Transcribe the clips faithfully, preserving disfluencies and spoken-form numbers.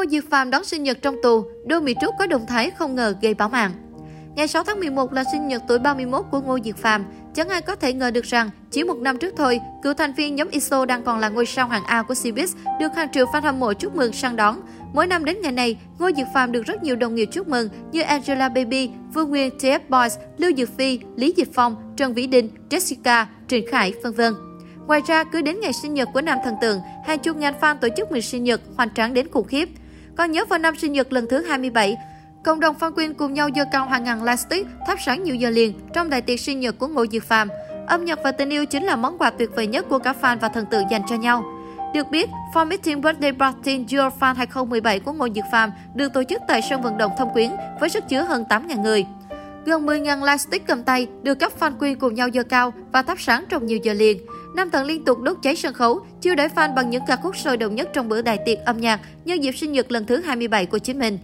Ngô Diệc Phàm đón sinh nhật trong tù, Đô Mỹ Trúc có động thái không ngờ gây báo mạng. Ngày sáu tháng mười một là sinh nhật tuổi ba mươi mốt của Ngô Diệc Phàm. Chẳng ai có thể ngờ được rằng, chỉ một năm trước thôi, cựu thành viên nhóm i ét ô đang còn là ngôi sao hạng A của Cbiz được hàng triệu fan hâm mộ chúc mừng săn đón. Mỗi năm đến ngày này, Ngô Diệc Phàm được rất nhiều đồng nghiệp chúc mừng như Angelababy, Vương Nguyên, TFBoys, Lưu Diệc Phi, Lý Dịch Phong, Trần Vĩ Đình, Jessica, Trịnh Khải, vân vân. Ngoài ra, cứ đến ngày sinh nhật của nam thần tượng, hàng chục ngàn fan tổ chức mừng sinh nhật hoành tráng đến khủng khiếp. Còn nhớ vào năm sinh nhật lần thứ hai mươi bảy, cộng đồng fan Quyên cùng nhau giơ cao hàng ngàn lightstick thắp sáng nhiều giờ liền trong đại tiệc sinh nhật của Ngô Diệc Phàm. Âm nhạc và tình yêu chính là món quà tuyệt vời nhất của cả fan và thần tượng dành cho nhau. Được biết, Fan Meeting Birthday Party Your Fan hai không một bảy của Ngô Diệc Phàm được tổ chức tại sân vận động Thâm Quyến với sức chứa hơn tám nghìn người. Gần mười nghìn lightstick cầm tay được các fan Quyên cùng nhau giơ cao và thắp sáng trong nhiều giờ liền. Nam thần liên tục đốt cháy sân khấu, chiêu đãi fan bằng những ca khúc sôi động nhất trong bữa đại tiệc âm nhạc nhân dịp sinh nhật lần thứ hai mươi bảy của chính mình.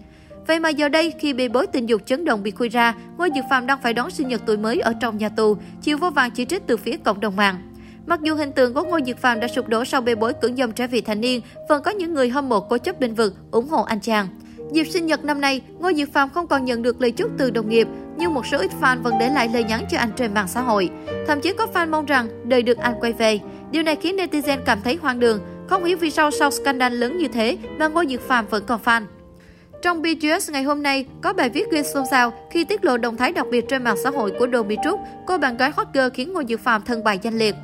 Vậy mà giờ đây, khi bê bối tình dục chấn động bị khui ra, Ngô Diệc Phàm đang phải đón sinh nhật tuổi mới ở trong nhà tù, chịu vô vàn chỉ trích từ phía cộng đồng mạng. Mặc dù hình tượng của Ngô Diệc Phàm đã sụp đổ sau bê bối cưỡng dâm trẻ vị thành niên, vẫn có những người hâm mộ cố chấp bênh vực ủng hộ anh chàng. Dịp sinh nhật năm nay, Ngô Diệc Phàm không còn nhận được lời chúc từ đồng nghiệp, nhưng một số ít fan vẫn để lại lời nhắn cho anh trên mạng xã hội. Thậm chí có fan mong rằng đời được anh quay về. Điều này khiến netizen cảm thấy hoang đường, không hiểu vì sao sau scandal lớn như thế mà Ngô Diệc Phàm vẫn còn fan. Trong Cbiz ngày hôm nay, có bài viết gây xôn xao khi tiết lộ động thái đặc biệt trên mạng xã hội của Đô Mỹ Trúc, cô bạn gái hot girl khiến Ngô Diệc Phàm thân bại danh liệt.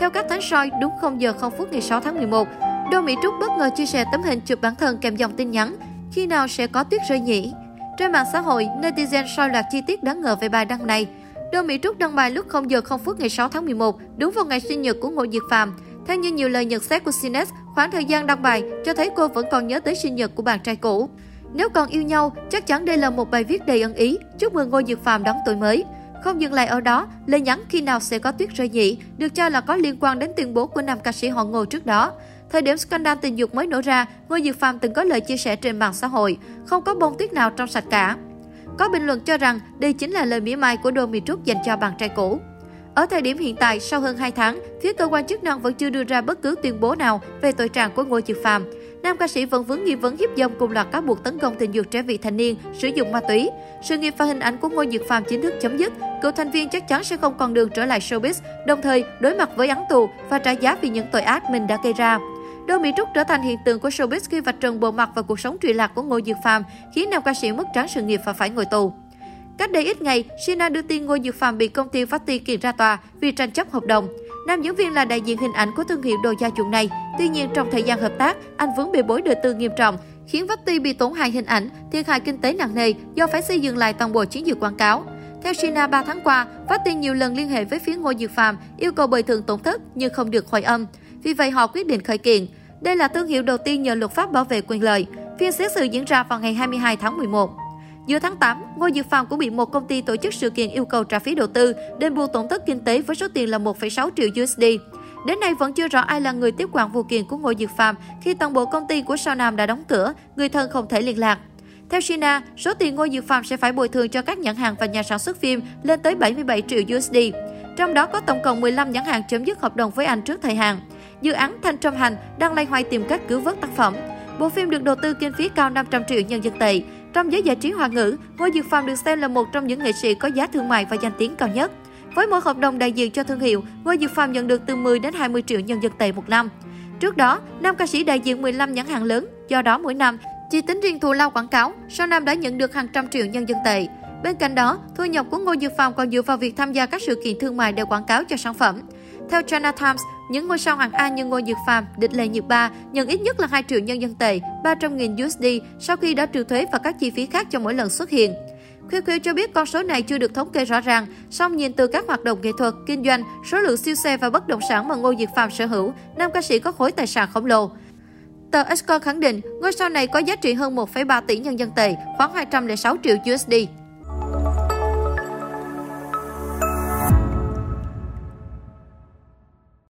Theo các thánh soi, đúng không giờ không phút ngày sáu tháng mười một, Đô Mỹ Trúc bất ngờ chia sẻ tấm hình chụp bản thân kèm dòng tin nhắn "Khi nào sẽ có tuyết rơi nhỉ?" Trên mạng xã hội, netizen soi loạt chi tiết đáng ngờ về bài đăng này. Đô Mỹ Trúc đăng bài lúc không giờ không phút ngày sáu tháng mười một, đúng vào ngày sinh nhật của Ngô Diệc Phàm. Theo như nhiều lời nhận xét của Cbiz, khoảng thời gian đăng bài cho thấy cô vẫn còn nhớ tới sinh nhật của bạn trai cũ. Nếu còn yêu nhau, chắc chắn đây là một bài viết đầy ẩn ý, chúc mừng Ngô Diệc Phàm đón tuổi mới. Không dừng lại ở đó, lời nhắn "khi nào sẽ có tuyết rơi nhỉ" được cho là có liên quan đến tuyên bố của nam ca sĩ họ Ngô trước đó. Thời điểm scandal tình dục mới nổ ra, Ngô Diệc Phàm từng có lời chia sẻ trên mạng xã hội, không có bông tuyết nào trong sạch cả. Có bình luận cho rằng đây chính là lời mỉa mai của Đô Mỹ Trúc dành cho bạn trai cũ. Ở thời điểm hiện tại, sau hơn hai tháng, phía cơ quan chức năng vẫn chưa đưa ra bất cứ tuyên bố nào về tội trạng của Ngô Diệc Phàm. Nam ca sĩ vẫn vướng nghi vấn hiếp dâm cùng loạt các buộc tấn công tình dục trẻ vị thành niên, sử dụng ma túy. Sự nghiệp và hình ảnh của Ngô Diệc Phàm chính thức chấm dứt, cựu thành viên chắc chắn sẽ không còn đường trở lại showbiz, đồng thời đối mặt với án tù và trả giá vì những tội ác mình đã gây ra. Đô Mỹ Trúc trở thành hiện tượng của showbiz khi vạch trần bộ mặt và cuộc sống trụy lạc của Ngô Diệc Phàm, khiến nam ca sĩ mất trắng sự nghiệp và phải ngồi tù. Cách đây ít ngày, Sina đưa tin Ngô Diệc Phàm bị công ty Vatti kiện ra tòa vì tranh chấp hợp đồng. Nam diễn viên là đại diện hình ảnh của thương hiệu đồ gia dụng này. Tuy nhiên, trong thời gian hợp tác, anh vướng bê bối đời tư nghiêm trọng, khiến Vatti bị tổn hại hình ảnh, thiệt hại kinh tế nặng nề do phải xây dựng lại toàn bộ chiến dịch quảng cáo. Theo Sina, ba tháng qua, Vatti nhiều lần liên hệ với phía Ngô Diệc Phàm yêu cầu bồi thường tổn thất nhưng không được hồi âm. Vì vậy, họ quyết định khởi kiện. Đây là thương hiệu đầu tiên nhờ luật pháp bảo vệ quyền lợi. Phiên xét xử diễn ra vào ngày hai mươi hai tháng mười một. Giữa tháng tám, Ngô Diệc Phàm cũng bị một công ty tổ chức sự kiện yêu cầu trả phí đầu tư, đền bù tổn thất kinh tế với số tiền là một phẩy sáu triệu u ét đê. Đến nay vẫn chưa rõ ai là người tiếp quản vụ kiện của Ngô Diệc Phàm khi toàn bộ công ty của sao nam đã đóng cửa, người thân không thể liên lạc. Theo Sina, số tiền Ngô Diệc Phàm sẽ phải bồi thường cho các nhãn hàng và nhà sản xuất phim lên tới bảy mươi bảy triệu u ét đê. Trong đó có tổng cộng mười lăm nhãn hàng chấm dứt hợp đồng với anh trước thời hạn. Dự án Thanh Trâm Hành đang loay hoay tìm cách cứu vớt tác phẩm. Bộ phim được đầu tư kinh phí cao năm trăm triệu nhân dân tệ. Trong giới giải trí Hoa ngữ, Ngô Diệc Phàm được xem là một trong những nghệ sĩ có giá thương mại và danh tiếng cao nhất. Với mỗi hợp đồng đại diện cho thương hiệu, Ngô Diệc Phàm nhận được từ mười đến hai mươi triệu nhân dân tệ một năm. Trước đó, nam ca sĩ đại diện mười lăm nhãn hàng lớn, do đó mỗi năm chỉ tính riêng thù lao quảng cáo, sao nam đã nhận được hàng trăm triệu nhân dân tệ. Bên cạnh đó, thu nhập của Ngô Diệc Phàm còn dựa vào việc tham gia các sự kiện thương mại để quảng cáo cho sản phẩm. Theo China Times, những ngôi sao hạng A như Ngô Diệc Phàm, Địch Lệ Nhiệt Ba nhận ít nhất là hai triệu nhân dân tệ, ba trăm nghìn u ét đê sau khi đã trừ thuế và các chi phí khác cho mỗi lần xuất hiện. Khuya Khuya cho biết con số này chưa được thống kê rõ ràng, song nhìn từ các hoạt động nghệ thuật, kinh doanh, số lượng siêu xe và bất động sản mà Ngô Diệc Phàm sở hữu, nam ca sĩ có khối tài sản khổng lồ. Tờ Esquire khẳng định ngôi sao này có giá trị hơn một phẩy ba tỷ nhân dân tệ, khoảng hai trăm lẻ sáu triệu u ét đê.